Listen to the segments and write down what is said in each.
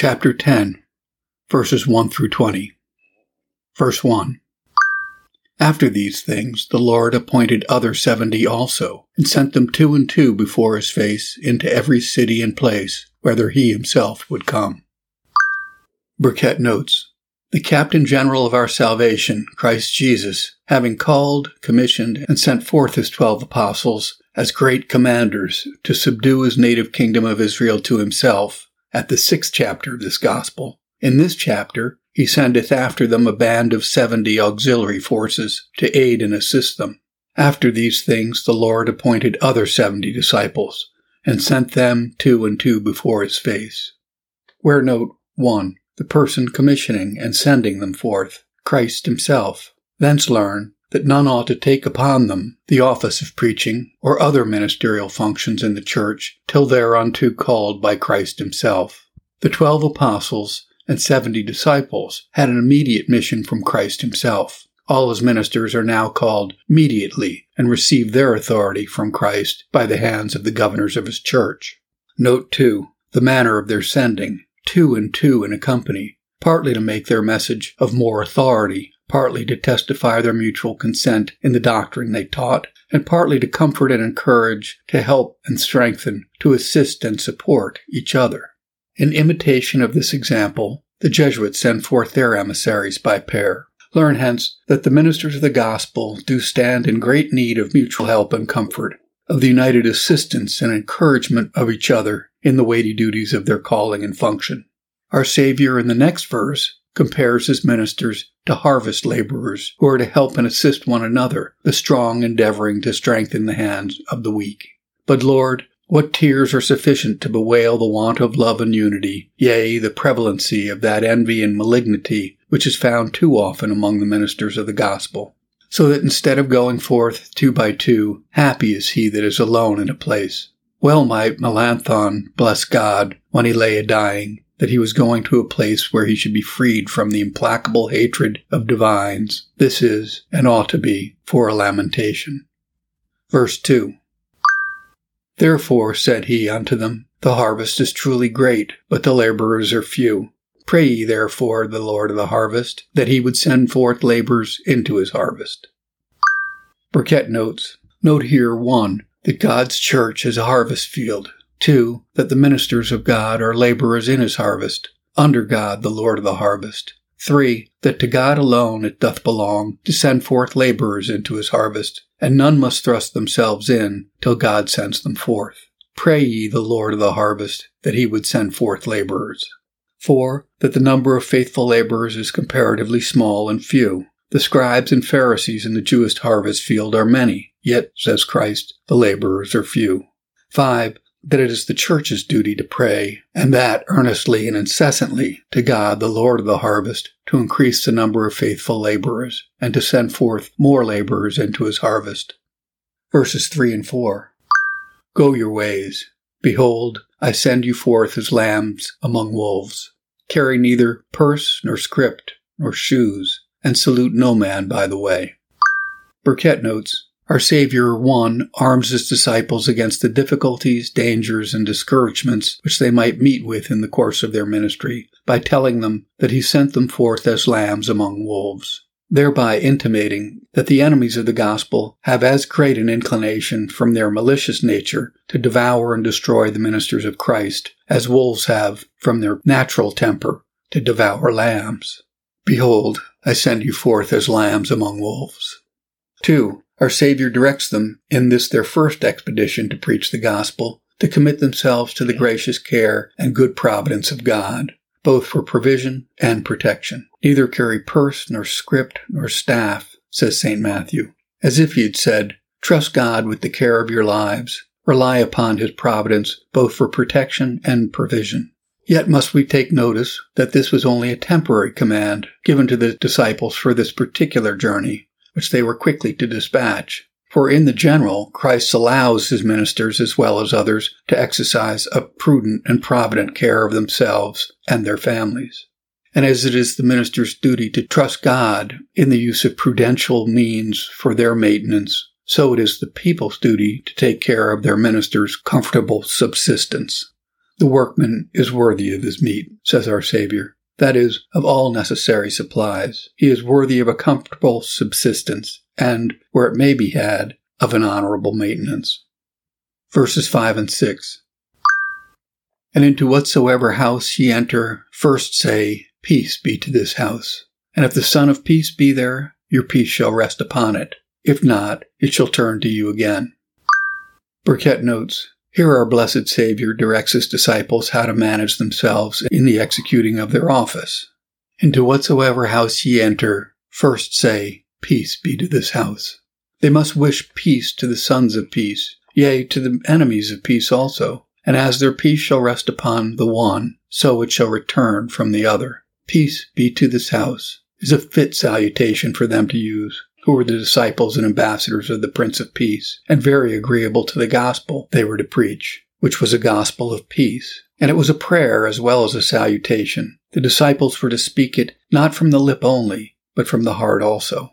Chapter 10, verses 1 through 20. Verse 1. After these things, the Lord appointed other 70 also, and sent them 2 and 2 before his face into every city and place, whether he himself would come. Burkett notes, "The Captain General of our salvation, Christ Jesus, having called, commissioned, and sent forth his 12 apostles as great commanders to subdue his native kingdom of Israel to himself, at the 6th chapter of this gospel. In this chapter, he sendeth after them a band of 70 auxiliary forces to aid and assist them. After these things the Lord appointed other 70 disciples, and sent them 2 and 2 before his face." Where note 1, the person commissioning and sending them forth, Christ himself. Thence learn that none ought to take upon them the office of preaching or other ministerial functions in the church till thereunto called by Christ himself. The 12 apostles and 70 disciples had an immediate mission from Christ himself. All his ministers are now called mediately and receive their authority from Christ by the hands of the governors of his church. Note 2, the manner of their sending, 2 and 2 in a company, partly to make their message of more authority, partly to testify their mutual consent in the doctrine they taught, and partly to comfort and encourage, to help and strengthen, to assist and support each other. In imitation of this example, the Jesuits send forth their emissaries by pair. Learn hence that the ministers of the gospel do stand in great need of mutual help and comfort, of the united assistance and encouragement of each other in the weighty duties of their calling and function. Our Savior in the next verse compares his ministers to harvest laborers who are to help and assist one another, the strong endeavoring to strengthen the hands of the weak. But Lord, what tears are sufficient to bewail the want of love and unity, yea, the prevalency of that envy and malignity which is found too often among the ministers of the gospel, so that instead of going forth 2 by 2, happy is he that is alone in a place. Well might Melanchthon bless God when he lay a-dying, that he was going to a place where he should be freed from the implacable hatred of divines. This is, and ought to be, for a lamentation. Verse 2. "Therefore said he unto them, The harvest is truly great, but the laborers are few. Pray ye therefore the Lord of the harvest, that he would send forth laborers into his harvest." Burkett notes, note here 1, that God's church is a harvest field. 2, that the ministers of God are laborers in his harvest, under God the Lord of the harvest. 3, that to God alone it doth belong to send forth laborers into his harvest, and none must thrust themselves in till God sends them forth. Pray ye the Lord of the harvest, that he would send forth laborers. 4, that the number of faithful laborers is comparatively small and few. The scribes and Pharisees in the Jewish harvest field are many, yet, says Christ, the laborers are few. 5, that it is the church's duty to pray, and that earnestly and incessantly, to God, the Lord of the harvest, to increase the number of faithful laborers, and to send forth more laborers into his harvest. Verses 3 and 4. "Go your ways. Behold, I send you forth as lambs among wolves. Carry neither purse, nor script, nor shoes, and salute no man by the way." Burkett notes, our Savior, 1, arms his disciples against the difficulties, dangers, and discouragements which they might meet with in the course of their ministry, by telling them that he sent them forth as lambs among wolves, thereby intimating that the enemies of the gospel have as great an inclination from their malicious nature to devour and destroy the ministers of Christ as wolves have from their natural temper to devour lambs. "Behold, I send you forth as lambs among wolves." 2, our Savior directs them, in this their first expedition to preach the gospel, to commit themselves to the gracious care and good providence of God, both for provision and protection. "Neither carry purse, nor script, nor staff," says St. Matthew, as if he had said, trust God with the care of your lives, rely upon his providence both for protection and provision. Yet must we take notice that this was only a temporary command given to the disciples for this particular journey, which they were quickly to dispatch. For in the general, Christ allows his ministers as well as others to exercise a prudent and provident care of themselves and their families. And as it is the minister's duty to trust God in the use of prudential means for their maintenance, so it is the people's duty to take care of their ministers' comfortable subsistence. The workman is worthy of his meat, says our Savior, that is, of all necessary supplies. He is worthy of a comfortable subsistence, and, where it may be had, of an honorable maintenance. Verses 5 and 6. And into whatsoever house ye enter, first say, Peace be to this house. And if the Son of Peace be there, your peace shall rest upon it. If not, it shall turn to you again. Burkett notes, Here our blessed Savior directs his disciples how to manage themselves in the executing of their office. Into whatsoever house ye enter, first say, Peace be to this house. They must wish peace to the sons of peace, yea, to the enemies of peace also. And as their peace shall rest upon the one, so it shall return from the other. Peace be to this house is a fit salutation for them to use, who were the disciples and ambassadors of the Prince of Peace, and very agreeable to the gospel they were to preach, which was a gospel of peace. And it was a prayer as well as a salutation. The disciples were to speak it not from the lip only, but from the heart also.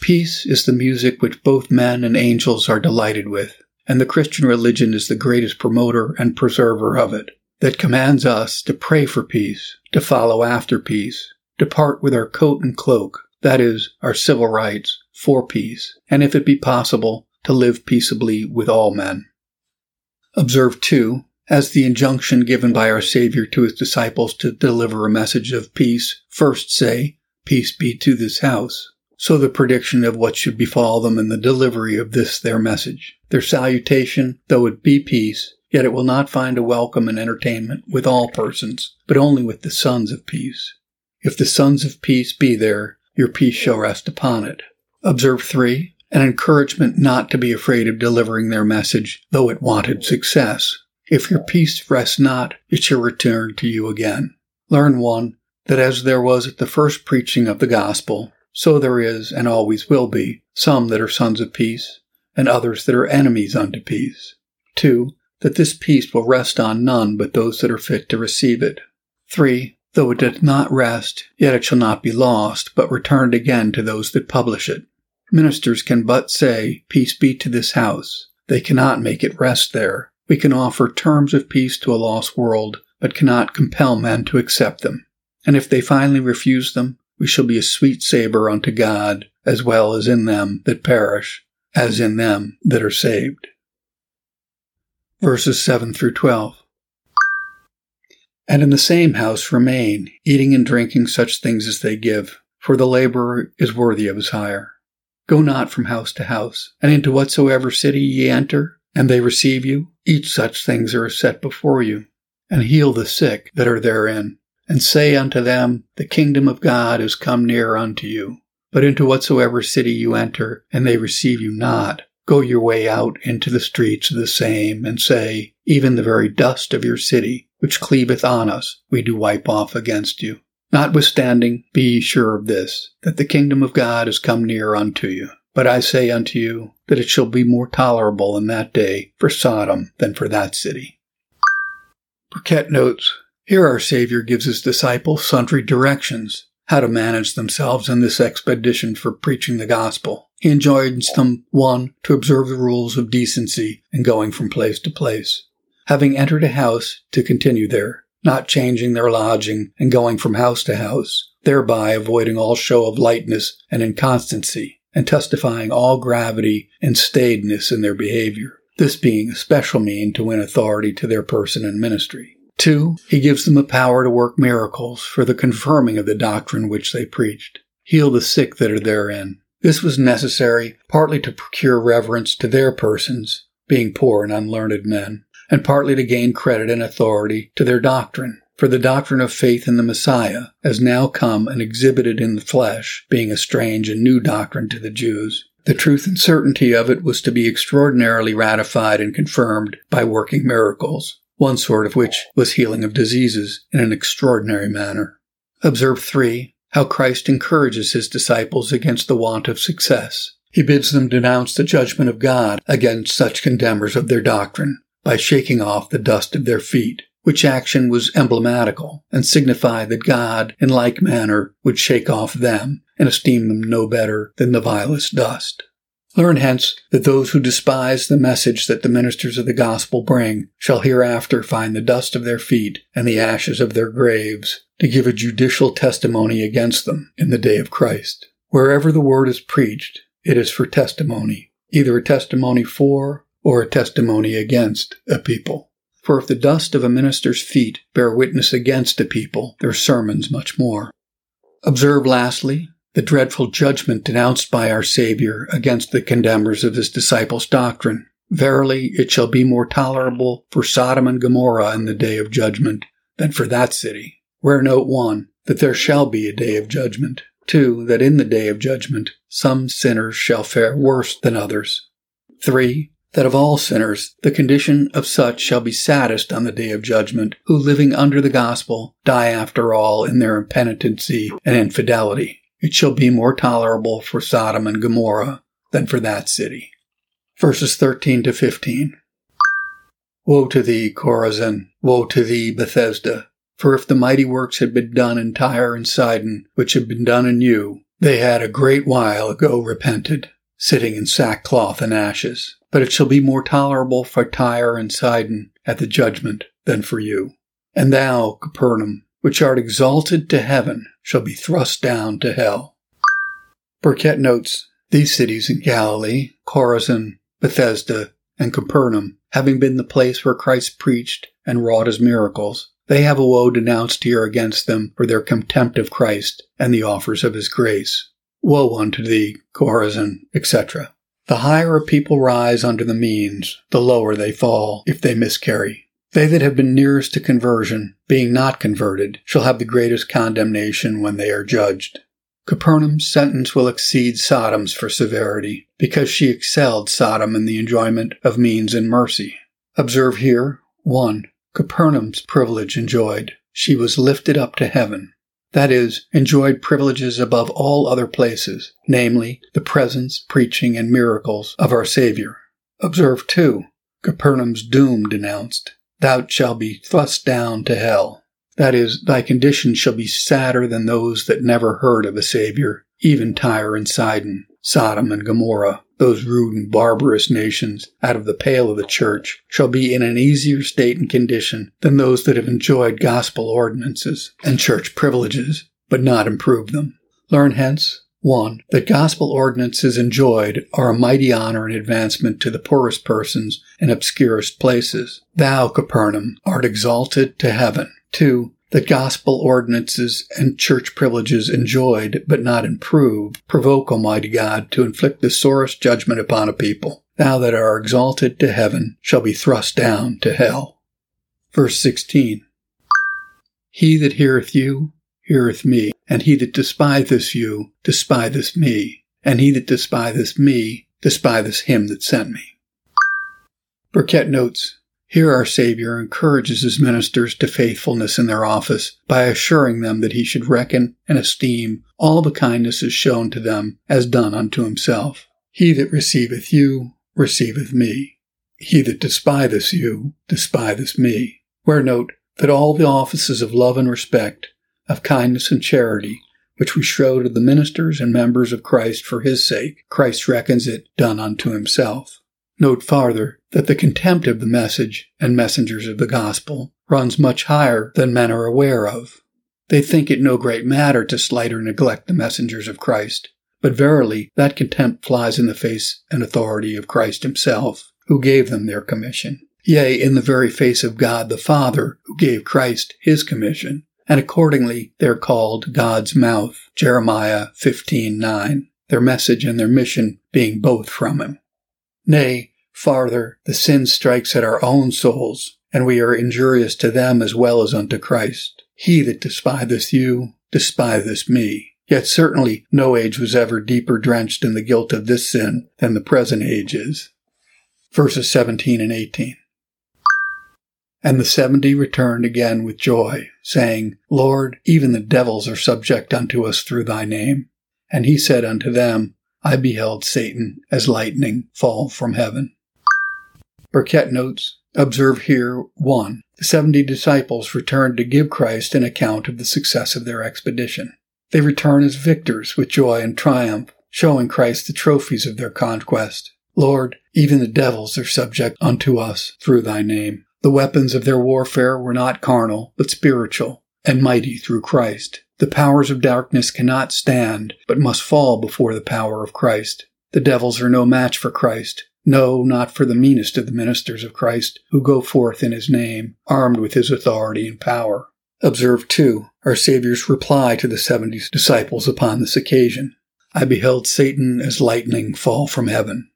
Peace is the music which both men and angels are delighted with, and the Christian religion is the greatest promoter and preserver of it, that commands us to pray for peace, to follow after peace, to part with our coat and cloak, that is, our civil rights, for peace, and if it be possible, to live peaceably with all men. Observe, too, as the injunction given by our Savior to his disciples to deliver a message of peace, first say, Peace be to this house. So the prediction of what should befall them in the delivery of this their message. Their salutation, though it be peace, yet it will not find a welcome and entertainment with all persons, but only with the sons of peace. If the sons of peace be there, your peace shall rest upon it. Observe 3, an encouragement not to be afraid of delivering their message, though it wanted success. If your peace rests not, it shall return to you again. Learn 1, that as there was at the first preaching of the gospel, so there is, and always will be, some that are sons of peace, and others that are enemies unto peace. 2, that this peace will rest on none but those that are fit to receive it. 3, though it doth not rest, yet it shall not be lost, but returned again to those that publish it. Ministers can but say, Peace be to this house. They cannot make it rest there. We can offer terms of peace to a lost world, but cannot compel men to accept them. And if they finally refuse them, we shall be a sweet savour unto God, as well as in them that perish, as in them that are saved. Verses 7 through 12. And in the same house remain, eating and drinking such things as they give, for the labourer is worthy of his hire. Go not from house to house, and into whatsoever city ye enter, and they receive you, eat such things are set before you, and heal the sick that are therein. And say unto them, The kingdom of God is come near unto you. But into whatsoever city you enter, and they receive you not, go your way out into the streets of the same, and say, Even the very dust of your city, which cleaveth on us, we do wipe off against you. Notwithstanding, be ye sure of this, that the kingdom of God is come near unto you. But I say unto you, that it shall be more tolerable in that day for Sodom than for that city. Burkett notes, Here our Savior gives his disciples sundry directions how to manage themselves in this expedition for preaching the gospel. He enjoins them, 1, to observe the rules of decency in going from place to place, having entered a house to continue there, not changing their lodging and going from house to house, thereby avoiding all show of lightness and inconstancy, and testifying all gravity and staidness in their behavior, this being a special mean to win authority to their person and ministry. 2, he gives them a power to work miracles for the confirming of the doctrine which they preached. Heal the sick that are therein. This was necessary partly to procure reverence to their persons, being poor and unlearned men, and partly to gain credit and authority to their doctrine, for the doctrine of faith in the Messiah, as now come and exhibited in the flesh, being a strange and new doctrine to the Jews. The truth and certainty of it was to be extraordinarily ratified and confirmed by working miracles, one sort of which was healing of diseases in an extraordinary manner. Observe 3, how Christ encourages his disciples against the want of success. He bids them denounce the judgment of God against such condemners of their doctrine by shaking off the dust of their feet, which action was emblematical and signified that God in like manner would shake off them and esteem them no better than the vilest dust. Learn hence that those who despise the message that the ministers of the gospel bring shall hereafter find the dust of their feet and the ashes of their graves to give a judicial testimony against them in the day of Christ. Wherever the word is preached, it is for testimony, either a testimony for or a testimony against a people. For if the dust of a minister's feet bear witness against a people, their sermons much more. Observe lastly the dreadful judgment denounced by our Savior against the condemners of his disciples' doctrine. Verily, it shall be more tolerable for Sodom and Gomorrah in the day of judgment than for that city. Where note 1, that there shall be a day of judgment. 2, that in the day of judgment some sinners shall fare worse than others. 3, that of all sinners the condition of such shall be saddest on the day of judgment, who living under the gospel die after all in their impenitency and infidelity. It shall be more tolerable for Sodom and Gomorrah than for that city. Verses 13 to 15. Woe to thee, Chorazin! Woe to thee, Bethsaida! For if the mighty works had been done in Tyre and Sidon, which had been done in you, they had a great while ago repented, sitting in sackcloth and ashes. But it shall be more tolerable for Tyre and Sidon at the judgment than for you. And thou, Capernaum, which art exalted to heaven, shall be thrust down to hell. Burkett notes, these cities in Galilee, Chorazin, Bethsaida, and Capernaum, having been the place where Christ preached and wrought his miracles, they have a woe denounced here against them for their contempt of Christ and the offers of his grace. Woe unto thee, Chorazin, etc. The higher a people rise under the means, the lower they fall if they miscarry. They that have been nearest to conversion, being not converted, shall have the greatest condemnation when they are judged. Capernaum's sentence will exceed Sodom's for severity, because she excelled Sodom in the enjoyment of means and mercy. Observe here, 1. Capernaum's privilege enjoyed. She was lifted up to heaven. That is, enjoyed privileges above all other places, namely, the presence, preaching, and miracles of our Savior. Observe 2. Capernaum's doom denounced. Thou shalt be thrust down to hell. That is, thy condition shall be sadder than those that never heard of a Savior, even Tyre and Sidon, Sodom and Gomorrah, those rude and barbarous nations out of the pale of the church, shall be in an easier state and condition than those that have enjoyed gospel ordinances and church privileges, but not improved them. Learn hence, 1. That gospel ordinances enjoyed are a mighty honor and advancement to the poorest persons and obscurest places. Thou, Capernaum, art exalted to heaven. 2. That gospel ordinances and church privileges enjoyed, but not improved, provoke Almighty God to inflict the sorest judgment upon a people. Thou that art exalted to heaven shall be thrust down to hell. Verse 16. He that heareth you, heareth me, and he that despiseth you, despiseth me, and he that despiseth me, despiseth him that sent me. Burkett notes, here our Savior encourages his ministers to faithfulness in their office by assuring them that he should reckon and esteem all the kindnesses shown to them as done unto himself. He that receiveth you, receiveth me. He that despiseth you, despiseth me. Where note that all the offices of love and respect, of kindness and charity, which we show to the ministers and members of Christ for his sake, Christ reckons it done unto himself. Note farther that the contempt of the message and messengers of the gospel runs much higher than men are aware of. They think it no great matter to slight or neglect the messengers of Christ, but verily that contempt flies in the face and authority of Christ himself, who gave them their commission. Yea, in the very face of God the Father, who gave Christ his commission. And accordingly they are called God's mouth, Jeremiah 15:9, their message and their mission being both from him. Nay, farther, the sin strikes at our own souls, and we are injurious to them as well as unto Christ. He that despiseth you, despiseth me. Yet certainly no age was ever deeper drenched in the guilt of this sin than the present age is. Verses 17 and 18. And the 70 returned again with joy, saying, Lord, even the devils are subject unto us through thy name. And he said unto them, I beheld Satan as lightning fall from heaven. Burkett notes, observe here, 1. The 70 disciples returned to give Christ an account of the success of their expedition. They return as victors with joy and triumph, showing Christ the trophies of their conquest. Lord, even the devils are subject unto us through thy name. The weapons of their warfare were not carnal, but spiritual, and mighty through Christ. The powers of darkness cannot stand, but must fall before the power of Christ. The devils are no match for Christ. No, not for the meanest of the ministers of Christ, who go forth in his name, armed with his authority and power. Observe, too, our Savior's reply to the 70 disciples upon this occasion. I beheld Satan as lightning fall from heaven.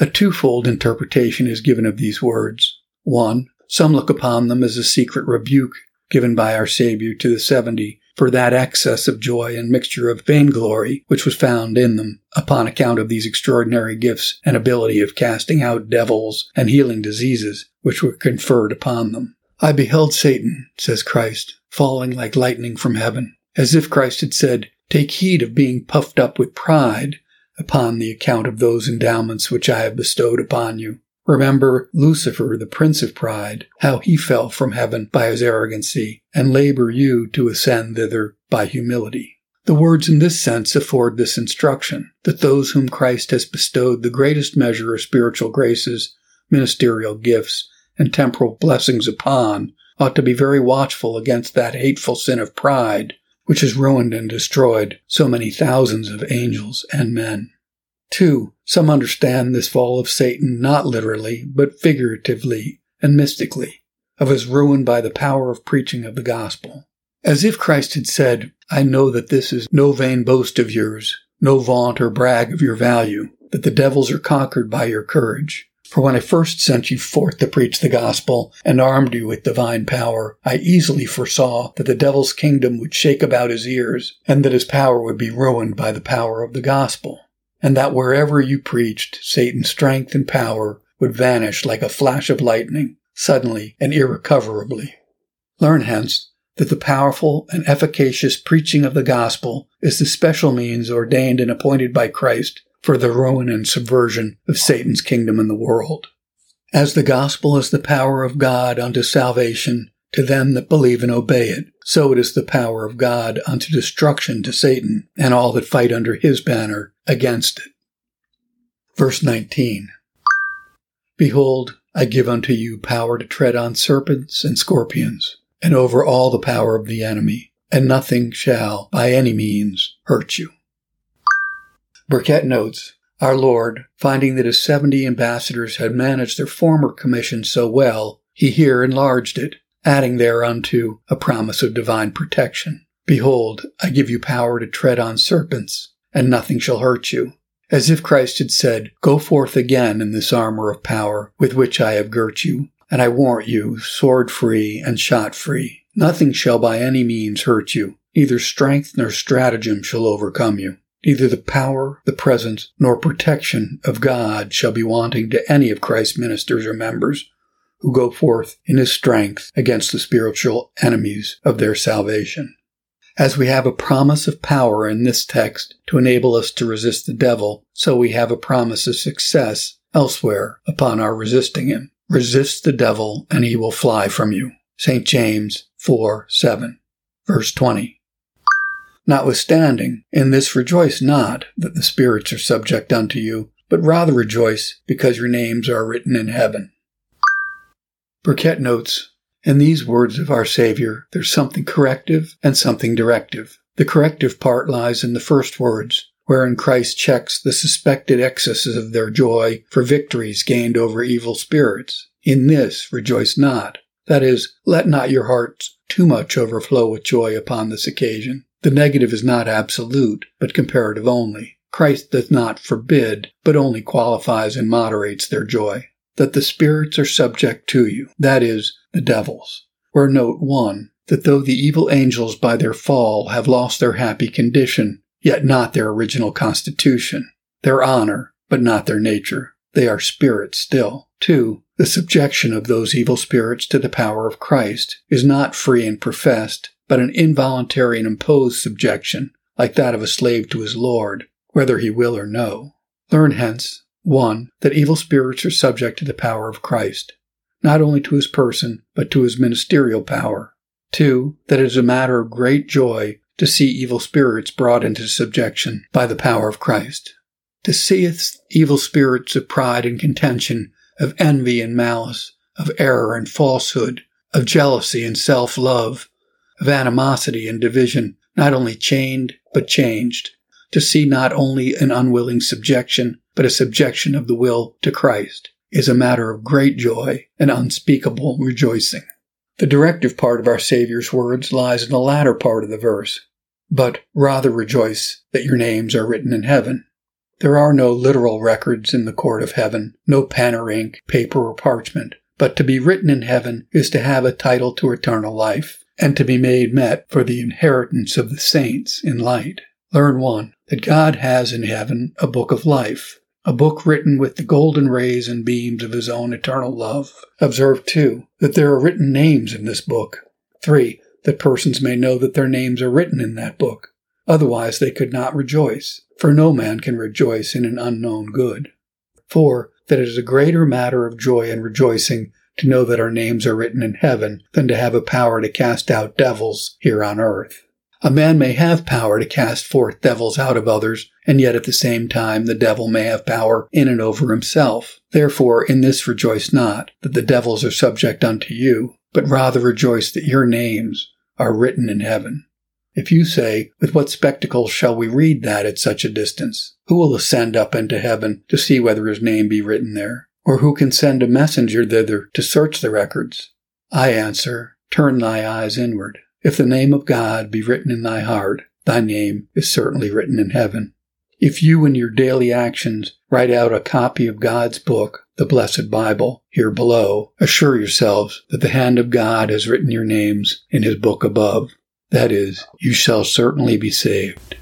A twofold interpretation is given of these words. One, some look upon them as a secret rebuke given by our Savior to the 70 for that excess of joy and mixture of vainglory which was found in them, upon account of these extraordinary gifts and ability of casting out devils and healing diseases which were conferred upon them. I beheld Satan, says Christ, falling like lightning from heaven, as if Christ had said, Take heed of being puffed up with pride upon the account of those endowments which I have bestowed upon you. Remember Lucifer, the prince of pride, how he fell from heaven by his arrogancy, and labor you to ascend thither by humility. The words in this sense afford this instruction, that those whom Christ has bestowed the greatest measure of spiritual graces, ministerial gifts, and temporal blessings upon, ought to be very watchful against that hateful sin of pride, which has ruined and destroyed so many thousands of angels and men. 2. Some understand this fall of Satan not literally, but figuratively and mystically, of his ruin by the power of preaching of the gospel. As if Christ had said, I know that this is no vain boast of yours, no vaunt or brag of your value, that the devils are conquered by your courage. For when I first sent you forth to preach the gospel and armed you with divine power, I easily foresaw that the devil's kingdom would shake about his ears, and that his power would be ruined by the power of the gospel. And that wherever you preached, Satan's strength and power would vanish like a flash of lightning, suddenly and irrecoverably. Learn hence that the powerful and efficacious preaching of the gospel is the special means ordained and appointed by Christ for the ruin and subversion of Satan's kingdom in the world. As the gospel is the power of God unto salvation to them that believe and obey it, so it is the power of God unto destruction to Satan and all that fight under his banner against it. Verse 19. Behold, I give unto you power to tread on serpents and scorpions, and over all the power of the enemy, and nothing shall by any means hurt you. Burkett notes, Our Lord, finding that his 70 ambassadors had managed their former commission so well, he here enlarged it, adding thereunto a promise of divine protection. Behold, I give you power to tread on serpents, and nothing shall hurt you. As if Christ had said, Go forth again in this armor of power with which I have girt you, and I warrant you, sword free and shot free. Nothing shall by any means hurt you, neither strength nor stratagem shall overcome you. Neither the power, the presence, nor protection of God shall be wanting to any of Christ's ministers or members who go forth in his strength against the spiritual enemies of their salvation. As we have a promise of power in this text to enable us to resist the devil, so we have a promise of success elsewhere upon our resisting him. Resist the devil, and he will fly from you. St. James 4:7, verse 20. Notwithstanding, in this rejoice not that the spirits are subject unto you, but rather rejoice because your names are written in heaven. Burkett notes, In these words of our Savior, there's something corrective and something directive. The corrective part lies in the first words, wherein Christ checks the suspected excesses of their joy for victories gained over evil spirits. In this, rejoice not. That is, let not your hearts too much overflow with joy upon this occasion. The negative is not absolute, but comparative only. Christ does not forbid, but only qualifies and moderates their joy. That the spirits are subject to you, that is, the devils. Where note 1, that though the evil angels by their fall have lost their happy condition, yet not their original constitution, their honor, but not their nature. They are spirits still. 2. The subjection of those evil spirits to the power of Christ is not free and professed, but an involuntary and imposed subjection, like that of a slave to his lord, whether he will or no. Learn hence, 1. That evil spirits are subject to the power of Christ, not only to his person, but to his ministerial power. 2. That it is a matter of great joy to see evil spirits brought into subjection by the power of Christ. deceiveth evil spirits of pride and contention, of envy and malice, of error and falsehood, of jealousy and self-love, of animosity and division, not only chained, but changed, to see not only an unwilling subjection, but a subjection of the will to Christ, is a matter of great joy and unspeakable rejoicing. The directive part of our Savior's words lies in the latter part of the verse, but rather rejoice that your names are written in heaven. There are no literal records in the court of heaven, no pen or ink, paper or parchment, but to be written in heaven is to have a title to eternal life, and to be made met for the inheritance of the saints in light. Learn 1, that God has in heaven a book of life, a book written with the golden rays and beams of his own eternal love. Observe 2, that there are written names in this book. 3, that persons may know that their names are written in that book. Otherwise they could not rejoice, for no man can rejoice in an unknown good. 4, that it is a greater matter of joy and rejoicing to know that our names are written in heaven than to have a power to cast out devils here on earth. A man may have power to cast forth devils out of others, and yet at the same time the devil may have power in and over himself. Therefore in this rejoice not, that the devils are subject unto you, but rather rejoice that your names are written in heaven. If you say, with what spectacles shall we read that at such a distance? Who will ascend up into heaven to see whether his name be written there? Or who can send a messenger thither to search the records? I answer, turn thy eyes inward. If the name of God be written in thy heart, thy name is certainly written in heaven. If you in your daily actions write out a copy of God's book, the Blessed Bible, here below, assure yourselves that the hand of God has written your names in his book above. That is, you shall certainly be saved.